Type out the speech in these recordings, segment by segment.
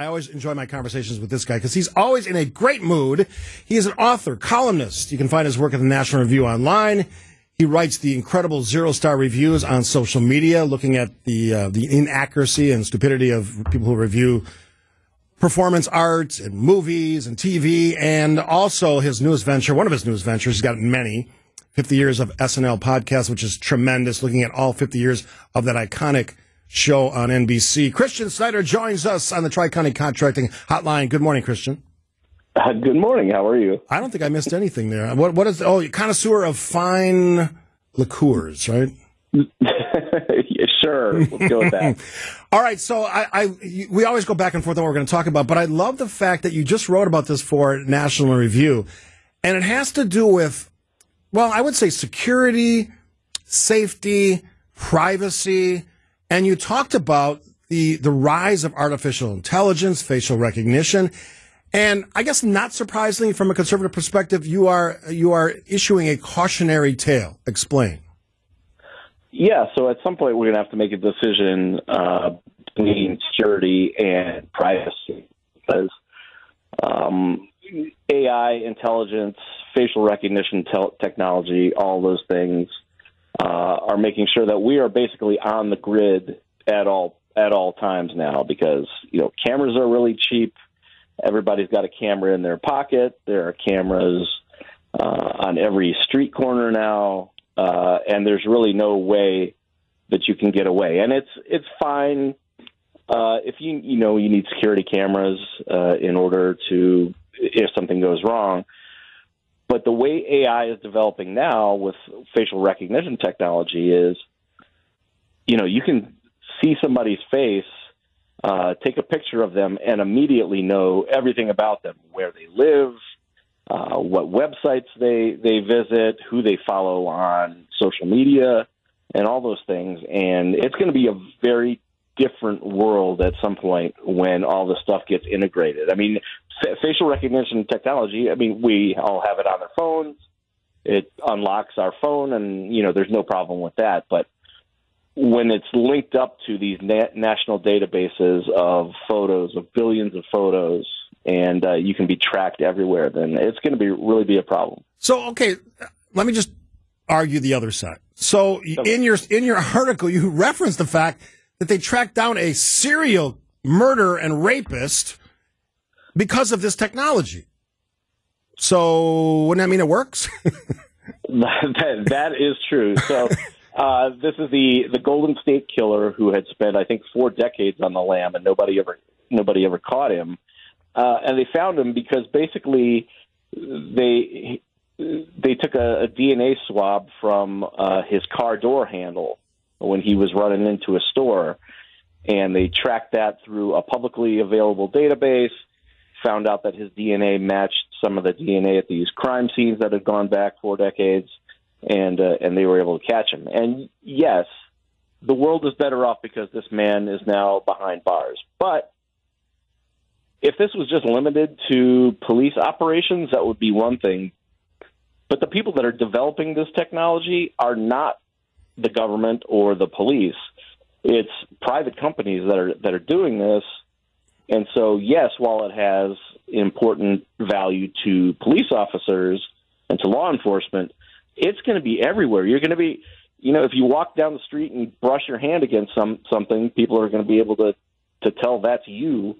I always enjoy my conversations with this guy because he's always in a great mood. He is an author, columnist. You can find his work at the National Review Online. He writes the incredible zero-star reviews on social media, looking at the inaccuracy and stupidity of people who review performance arts and movies and TV, and also his newest venture, one of his newest ventures, he's got many, 50 Years of SNL Podcast, which is tremendous, looking at all 50 years of that iconic show on NBC. Christian Schnieder joins us on the Tri-County Contracting Hotline. Good morning, Christian. Good morning. How are you? I don't think I missed anything there. What is? Oh, connoisseur of fine liqueurs, right? Sure, we'll go with that. All right. So we always go back and forth on what we're going to talk about, but I love the fact that you just wrote about this for National Review, and it has to do with, well, I would say security, safety, privacy, and you talked about the rise of artificial intelligence, facial recognition. And I guess not surprisingly, from a conservative perspective, you are issuing a cautionary tale. Explain. Yeah, so at some point we're going to have to make a decision between security and privacy, because AI, intelligence, facial recognition technology, all those things are making sure that we are basically on the grid at all times now, because cameras are really cheap. Everybody's got a camera in their pocket. There are cameras on every street corner now, and there's really no way that you can get away. And it's fine if you need security cameras in order to, if something goes wrong. But the way AI is developing now with facial recognition technology is, you can see somebody's face, take a picture of them, and immediately know everything about them, where they live, what websites they visit, who they follow on social media, and all those things. And it's going to be a very different world at some point when all this stuff gets integrated. I mean, facial recognition technology, I mean, we all have it on our phones. It unlocks our phone, and, there's no problem with that. But when it's linked up to these national databases of photos, of billions of photos, and you can be tracked everywhere, then it's going to really be a problem. So, okay, let me just argue the other side. So in your article, you referenced the fact that they tracked down a serial murderer and rapist because of this technology. So wouldn't that mean it works? That is true. So this is the Golden State Killer, who had spent, I think, 4 decades on the lam, and nobody ever caught him. And they found him because basically they took a DNA swab from his car door handle when he was running into a store, and they tracked that through a publicly available database. Found out that his DNA matched some of the DNA at these crime scenes that had gone back 4 decades. And they were able to catch him. And yes, the world is better off because this man is now behind bars. But if this was just limited to police operations, that would be one thing. But the people that are developing this technology are not the government or the police. It's private companies that are doing this. And so, yes, while it has important value to police officers and to law enforcement, it's going to be everywhere. You're going to be, if you walk down the street and brush your hand against something, people are going to be able to tell that's you,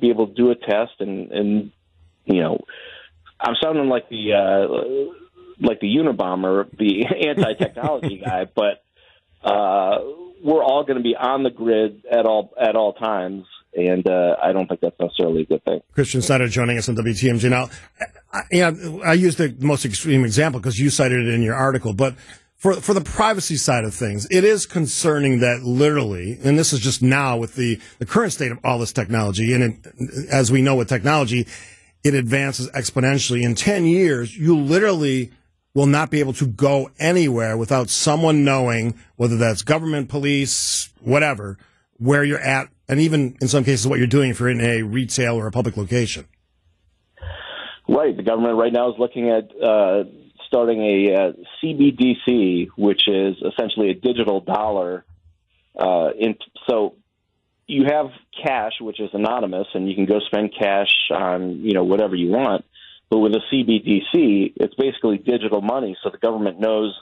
be able to do a test. And I'm sounding like the Unabomber, the anti-technology guy, but we're all going to be on the grid at all times. And I don't think that's necessarily a good thing. Christian Schnieder joining us on WTMJ. Now, I use the most extreme example because you cited it in your article. But for the privacy side of things, it is concerning that literally, and this is just now with the current state of all this technology, and it, as we know with technology, it advances exponentially. In 10 years, you literally will not be able to go anywhere without someone knowing, whether that's government, police, whatever, where you're at, and even in some cases what you're doing if you're in a retail or a public location. Right. The government right now is looking at starting a CBDC, which is essentially a digital dollar. So you have cash, which is anonymous, and you can go spend cash on, you know, whatever you want. But with a CBDC, it's basically digital money, so the government knows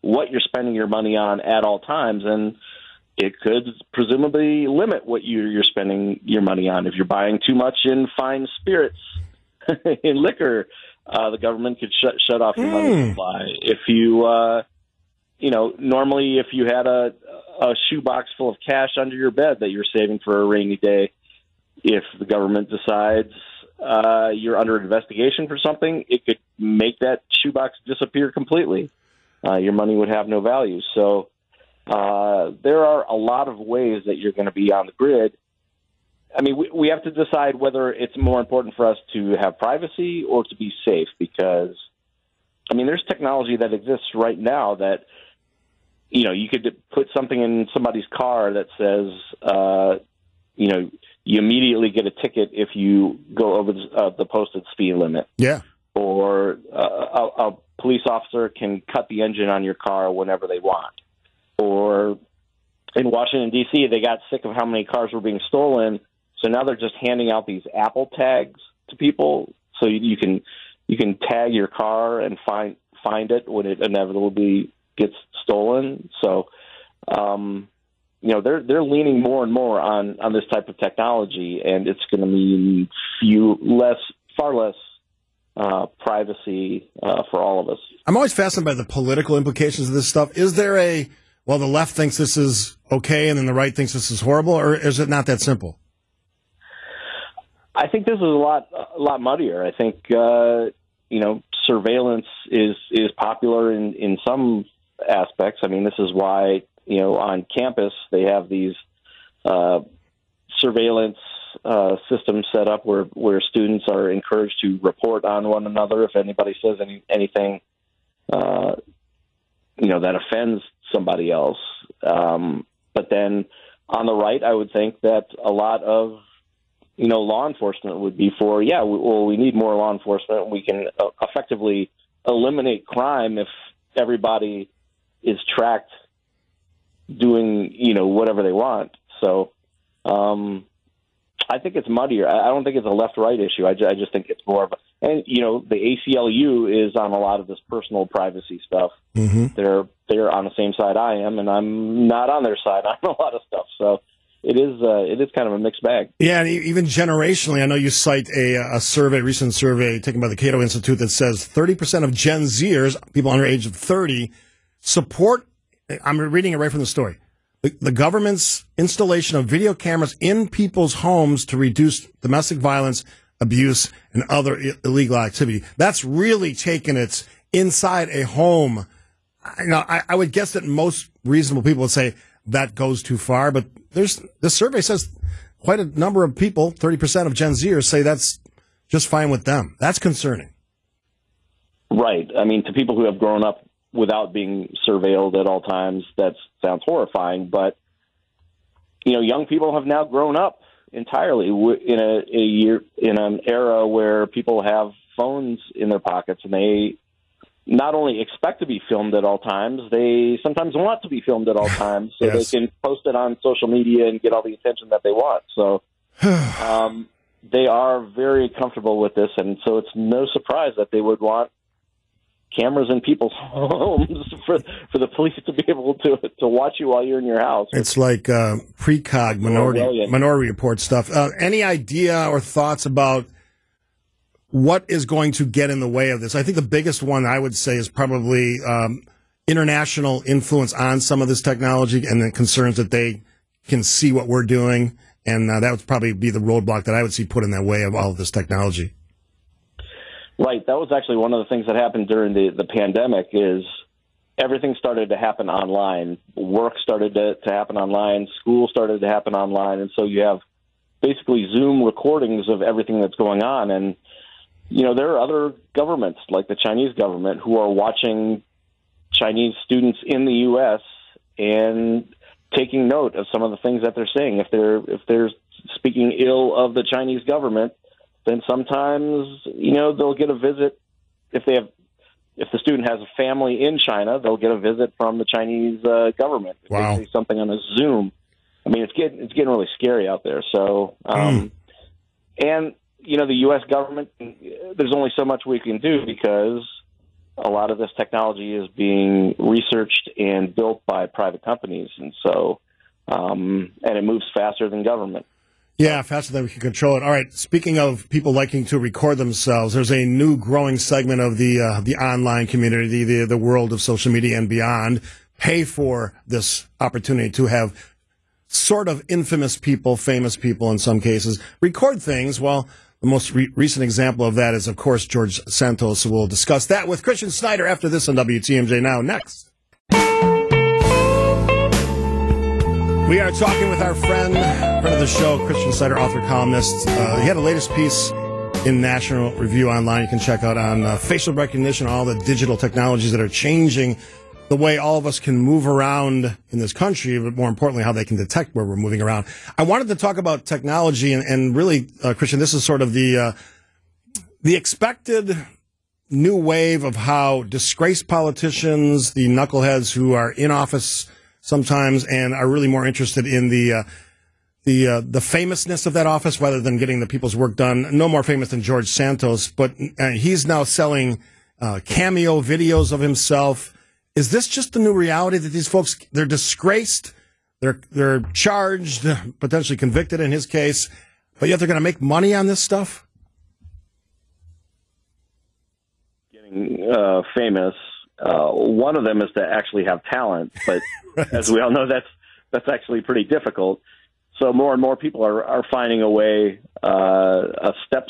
what you're spending your money on at all times, and it could presumably limit what you're spending your money on. If you're buying too much in fine spirits, in liquor, the government could shut off your money supply. If you, you know, normally if you had a shoebox full of cash under your bed that you're saving for a rainy day, if the government decides you're under investigation for something, it could make that shoebox disappear completely. Your money would have no value. So there are a lot of ways that you're going to be on the grid. I mean, we have to decide whether it's more important for us to have privacy or to be safe, because, I mean, there's technology that exists right now that, you know, you could put something in somebody's car that says, you know, you immediately get a ticket if you go over the posted speed limit. Yeah. Or a police officer can cut the engine on your car whenever they want. Or in Washington, D.C., they got sick of how many cars were being stolen, so now they're just handing out these Apple tags to people, so you can tag your car and find it when it inevitably gets stolen. So, you know, they're leaning more and more on this type of technology, and it's going to mean far less privacy for all of us. I'm always fascinated by the political implications of this stuff. Is there a the left thinks this is okay, and then the right thinks this is horrible, or is it not that simple? I think this is a lot muddier. I think you know, surveillance is popular in some aspects. I mean, this is why, you know, on campus they have these surveillance systems set up where students are encouraged to report on one another if anybody says anything you know, that offends somebody else. But then on the right, I would think that a lot of, you know, law enforcement would be for, we need more law enforcement. We can effectively eliminate crime if everybody is tracked doing, you know, whatever they want. So I think it's muddier. I don't think it's a left-right issue. I just think it's more of a, and, you know, the ACLU is on a lot of this personal privacy stuff. Mm-hmm. They're on the same side I am, and I'm not on their side on a lot of stuff. So It is kind of a mixed bag. Yeah, and even generationally, I know you cite a recent survey taken by the Cato Institute that says 30% of Gen Zers, people under the age of 30, support, I'm reading it right from the story, the government's installation of video cameras in people's homes to reduce domestic violence, abuse, and other illegal activity. That's really taken it inside a home. You know, I would guess that most reasonable people would say that goes too far, but this survey says quite a number of people, 30% of Gen Zers, say that's just fine with them. That's concerning. Right. I mean, to people who have grown up without being surveilled at all times, that sounds horrifying. But, you know, young people have now grown up entirely in an era where people have phones in their pockets, and they not only expect to be filmed at all times, they sometimes want to be filmed at all times, so yes, they can post it on social media and get all the attention that they want. So they are very comfortable with this, and so it's no surprise that they would want cameras in people's homes for the police to be able to watch you while you're in your house. It's like precog minority report stuff. Any idea or thoughts about what is going to get in the way of this? I think the biggest one I would say is probably international influence on some of this technology and the concerns that they can see what we're doing. And that would probably be the roadblock that I would see put in the way of all of this technology. Right. That was actually one of the things that happened during the pandemic is everything started to happen online. Work started to happen online. School started to happen online. And so you have basically Zoom recordings of everything that's going on. And you know, there are other governments, like the Chinese government, who are watching Chinese students in the U.S. and taking note of some of the things that they're saying. If they're speaking ill of the Chinese government, then sometimes, you know, they'll get a visit. If the student has a family in China, they'll get a visit from the Chinese government. If they say something on a Zoom. I mean, it's getting really scary out there. So, and you know, the U.S. government, there's only so much we can do because a lot of this technology is being researched and built by private companies, and so and it moves faster than government. Yeah, faster than we can control it. All right. Speaking of people liking to record themselves, there's a new growing segment of the online community, the world of social media and beyond, pay for this opportunity to have sort of infamous people, famous people in some cases, record things. Well, the most recent example of that is, of course, George Santos. We'll discuss that with Christian Schnieder after this on WTMJ Now. Next. We are talking with our friend of the show, Christian Schnieder, author, columnist. He had the latest piece in National Review Online. You can check out on facial recognition, all the digital technologies that are changing the way all of us can move around in this country, but more importantly, how they can detect where we're moving around. I wanted to talk about technology, and really, Christian, this is sort of the expected new wave of how disgraced politicians, the knuckleheads who are in office sometimes and are really more interested in the famousness of that office rather than getting the people's work done. No more famous than George Santos, but he's now selling cameo videos of himself. Is this just the new reality that these folks, they're disgraced, they're charged, potentially convicted in his case, but yet they're going to make money on this stuff? Getting famous. One of them is to actually have talent, but right. As we all know, that's actually pretty difficult. So more and more people are finding a way, a step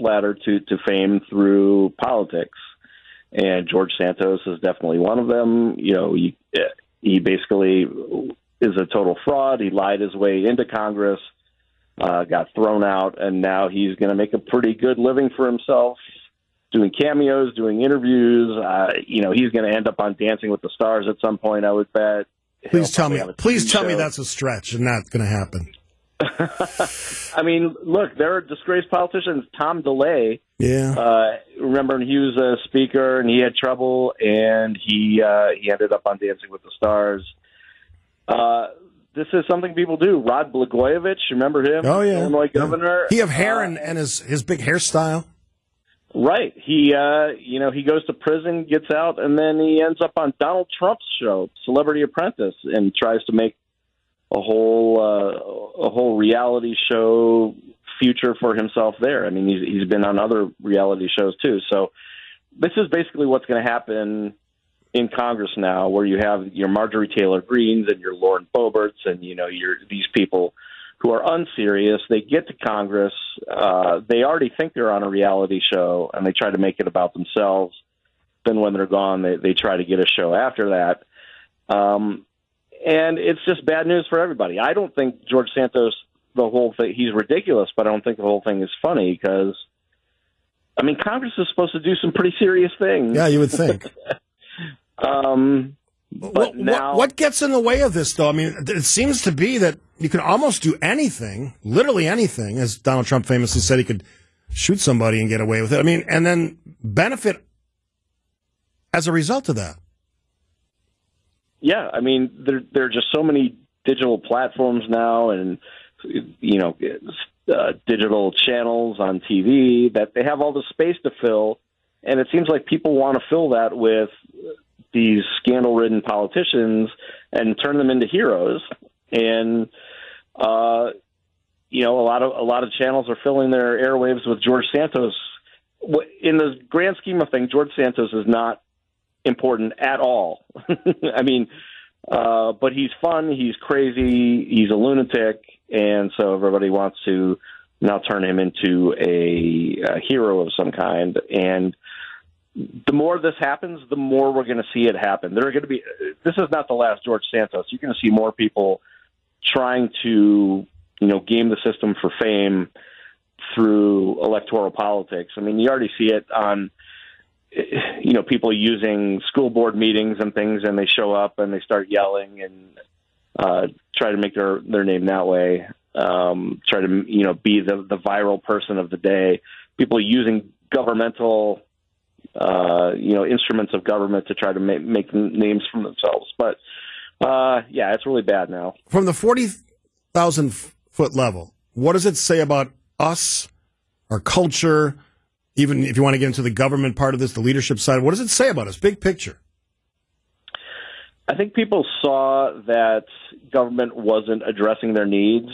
ladder to fame through politics, and George Santos is definitely one of them. You know, he basically is a total fraud. He lied his way into Congress, got thrown out, and now he's going to make a pretty good living for himself, doing cameos, doing interviews. He's going to end up on Dancing with the Stars at some point, I would bet. Please tell me that's a stretch and not going to happen. I mean, look, there are disgraced politicians. Tom DeLay. Yeah. Remember, he was a speaker and he had trouble, and he ended up on Dancing with the Stars. This is something people do. Rod Blagojevich, remember him? Oh yeah, Illinois governor. He have hair and his big hairstyle. Right. He, he goes to prison, gets out, and then he ends up on Donald Trump's show, Celebrity Apprentice, and tries to make a whole reality show future for himself there. I mean, he's been on other reality shows too. So this is basically what's going to happen in Congress now, where you have your Marjorie Taylor Greenes and your Lauren Boeberts and, these people who are unserious. They get to Congress, they already think they're on a reality show, and they try to make it about themselves. Then when they're gone, they try to get a show after that. And it's just bad news for everybody. I don't think George Santos, the whole thing, he's ridiculous, but I don't think the whole thing is funny because, I mean, Congress is supposed to do some pretty serious things. Yeah, you would think. But now, what gets in the way of this, though? I mean, it seems to be that you can almost do anything, literally anything, as Donald Trump famously said, he could shoot somebody and get away with it. I mean, and then benefit as a result of that. Yeah, I mean, there are just so many digital platforms now and, digital channels on TV that they have all the space to fill, and it seems like people want to fill that with these scandal-ridden politicians and turn them into heroes. And, a lot of channels are filling their airwaves with George Santos. In the grand scheme of things, George Santos is not important at all. I mean, but he's fun, he's crazy, he's a lunatic, and so everybody wants to now turn him into a hero of some kind. And the more this happens, the more we're going to see it happen. This is not the last George Santos. You're going to see more people trying to, game the system for fame through electoral politics. I mean, you already see it on, people using school board meetings and things, and they show up and they start yelling and try to make their name that way. Try to, be the viral person of the day. People using governmental instruments of government to try to make names for themselves. But, yeah, it's really bad now. From the 40 30,000-foot level, what does it say about us, our culture, even if you want to get into the government part of this, the leadership side, what does it say about us, big picture? I think people saw that government wasn't addressing their needs,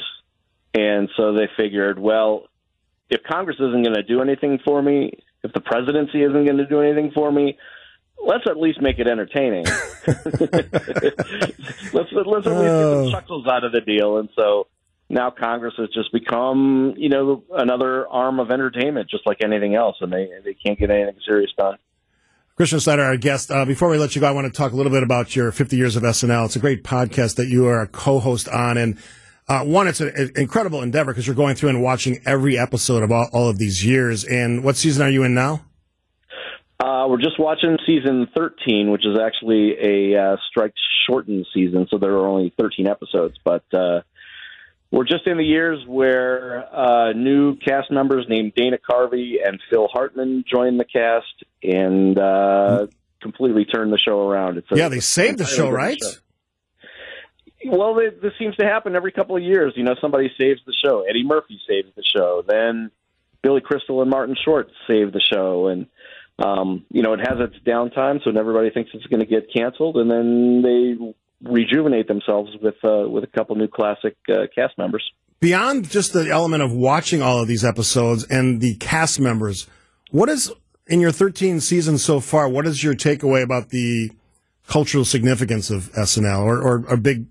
and so they figured, well, if Congress isn't going to do anything for me, if the presidency isn't going to do anything for me, let's at least make it entertaining. let's at least get some chuckles out of the deal. And so now Congress has just become, you know, another arm of entertainment, just like anything else, and they can't get anything serious done. Christian Schnieder, our guest. Before we let you go, I want to talk a little bit about your 50 years of SNL. It's a great podcast that you are a co-host on, and one, it's an incredible endeavor because you're going through and watching every episode of all of these years. And what season are you in now? We're just watching season 13, which is actually a strike-shortened season, so there are only 13 episodes. But we're just in the years where new cast members named Dana Carvey and Phil Hartman joined the cast and completely turned the show around. Yeah, they saved the show, right? Well, this seems to happen every couple of years. You know, somebody saves the show. Eddie Murphy saves the show. Then Billy Crystal and Martin Short save the show, and you know, it has its downtime, so everybody thinks it's going to get canceled, and then they rejuvenate themselves with a couple new classic cast members. Beyond just the element of watching all of these episodes and the cast members, what is, in your 13 seasons so far, what is your takeaway about the cultural significance of SNL, or a big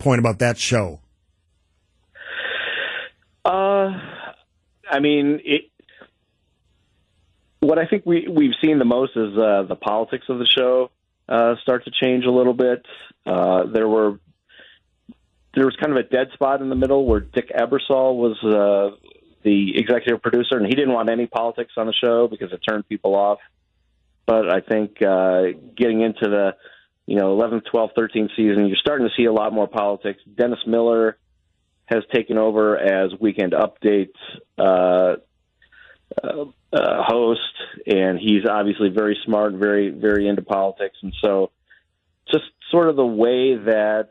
point about that show? I mean, what I think we've seen the most is the politics of the show start to change a little bit. There was kind of a dead spot in the middle where Dick Ebersol was the executive producer, and he didn't want any politics on the show because it turned people off. But I think getting into the 11th, 12th, 13th season, you're starting to see a lot more politics. Dennis Miller has taken over as Weekend Update host, and he's obviously very smart, very, very into politics. And so just sort of the way that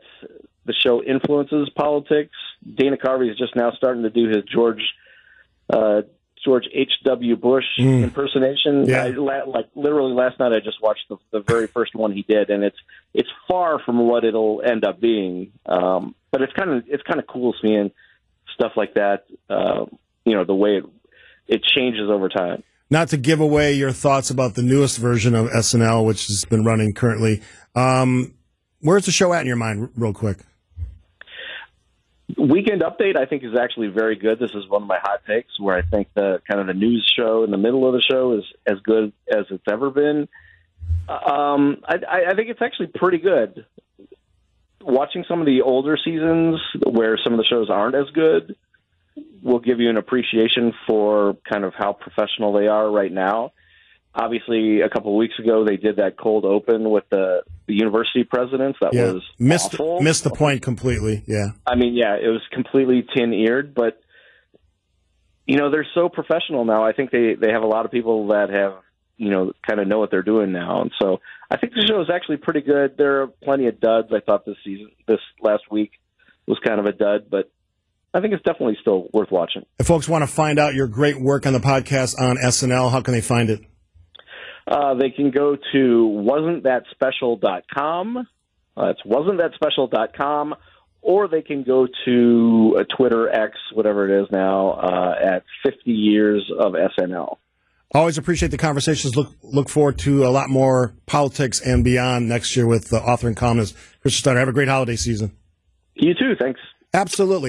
the show influences politics, Dana Carvey is just now starting to do his George H. W. Bush impersonation. Yeah. Like literally last night, I just watched the very first one he did, and it's far from what it'll end up being. But it's kind of cool seeing stuff like that. The way it changes over time. Not to give away your thoughts about the newest version of SNL, which has been running currently. Where's the show at in your mind, real quick? Weekend Update, I think, is actually very good. This is one of my hot takes, where I think the kind of the news show in the middle of the show is as good as it's ever been. I think it's actually pretty good. Watching some of the older seasons where some of the shows aren't as good will give you an appreciation for kind of how professional they are right now. Obviously, a couple of weeks ago, they did that cold open with the university presidents. That was awful. Missed the point completely, yeah. I mean, yeah, it was completely tin-eared, but, they're so professional now. I think they have a lot of people that have, kind of know what they're doing now. And so I think the show is actually pretty good. There are plenty of duds. I thought this last week was kind of a dud, but I think it's definitely still worth watching. If folks want to find out your great work on the podcast on SNL, how can they find it? They can go to wasn't that special.com. That's wasn't that special.com, or they can go to Twitter, X, whatever it is now, at 50 years of SNL. Always appreciate the conversations. Look forward to a lot more politics and beyond next year with the author and columnist Christian Schnieder. Have a great holiday season. You too. Thanks. Absolutely.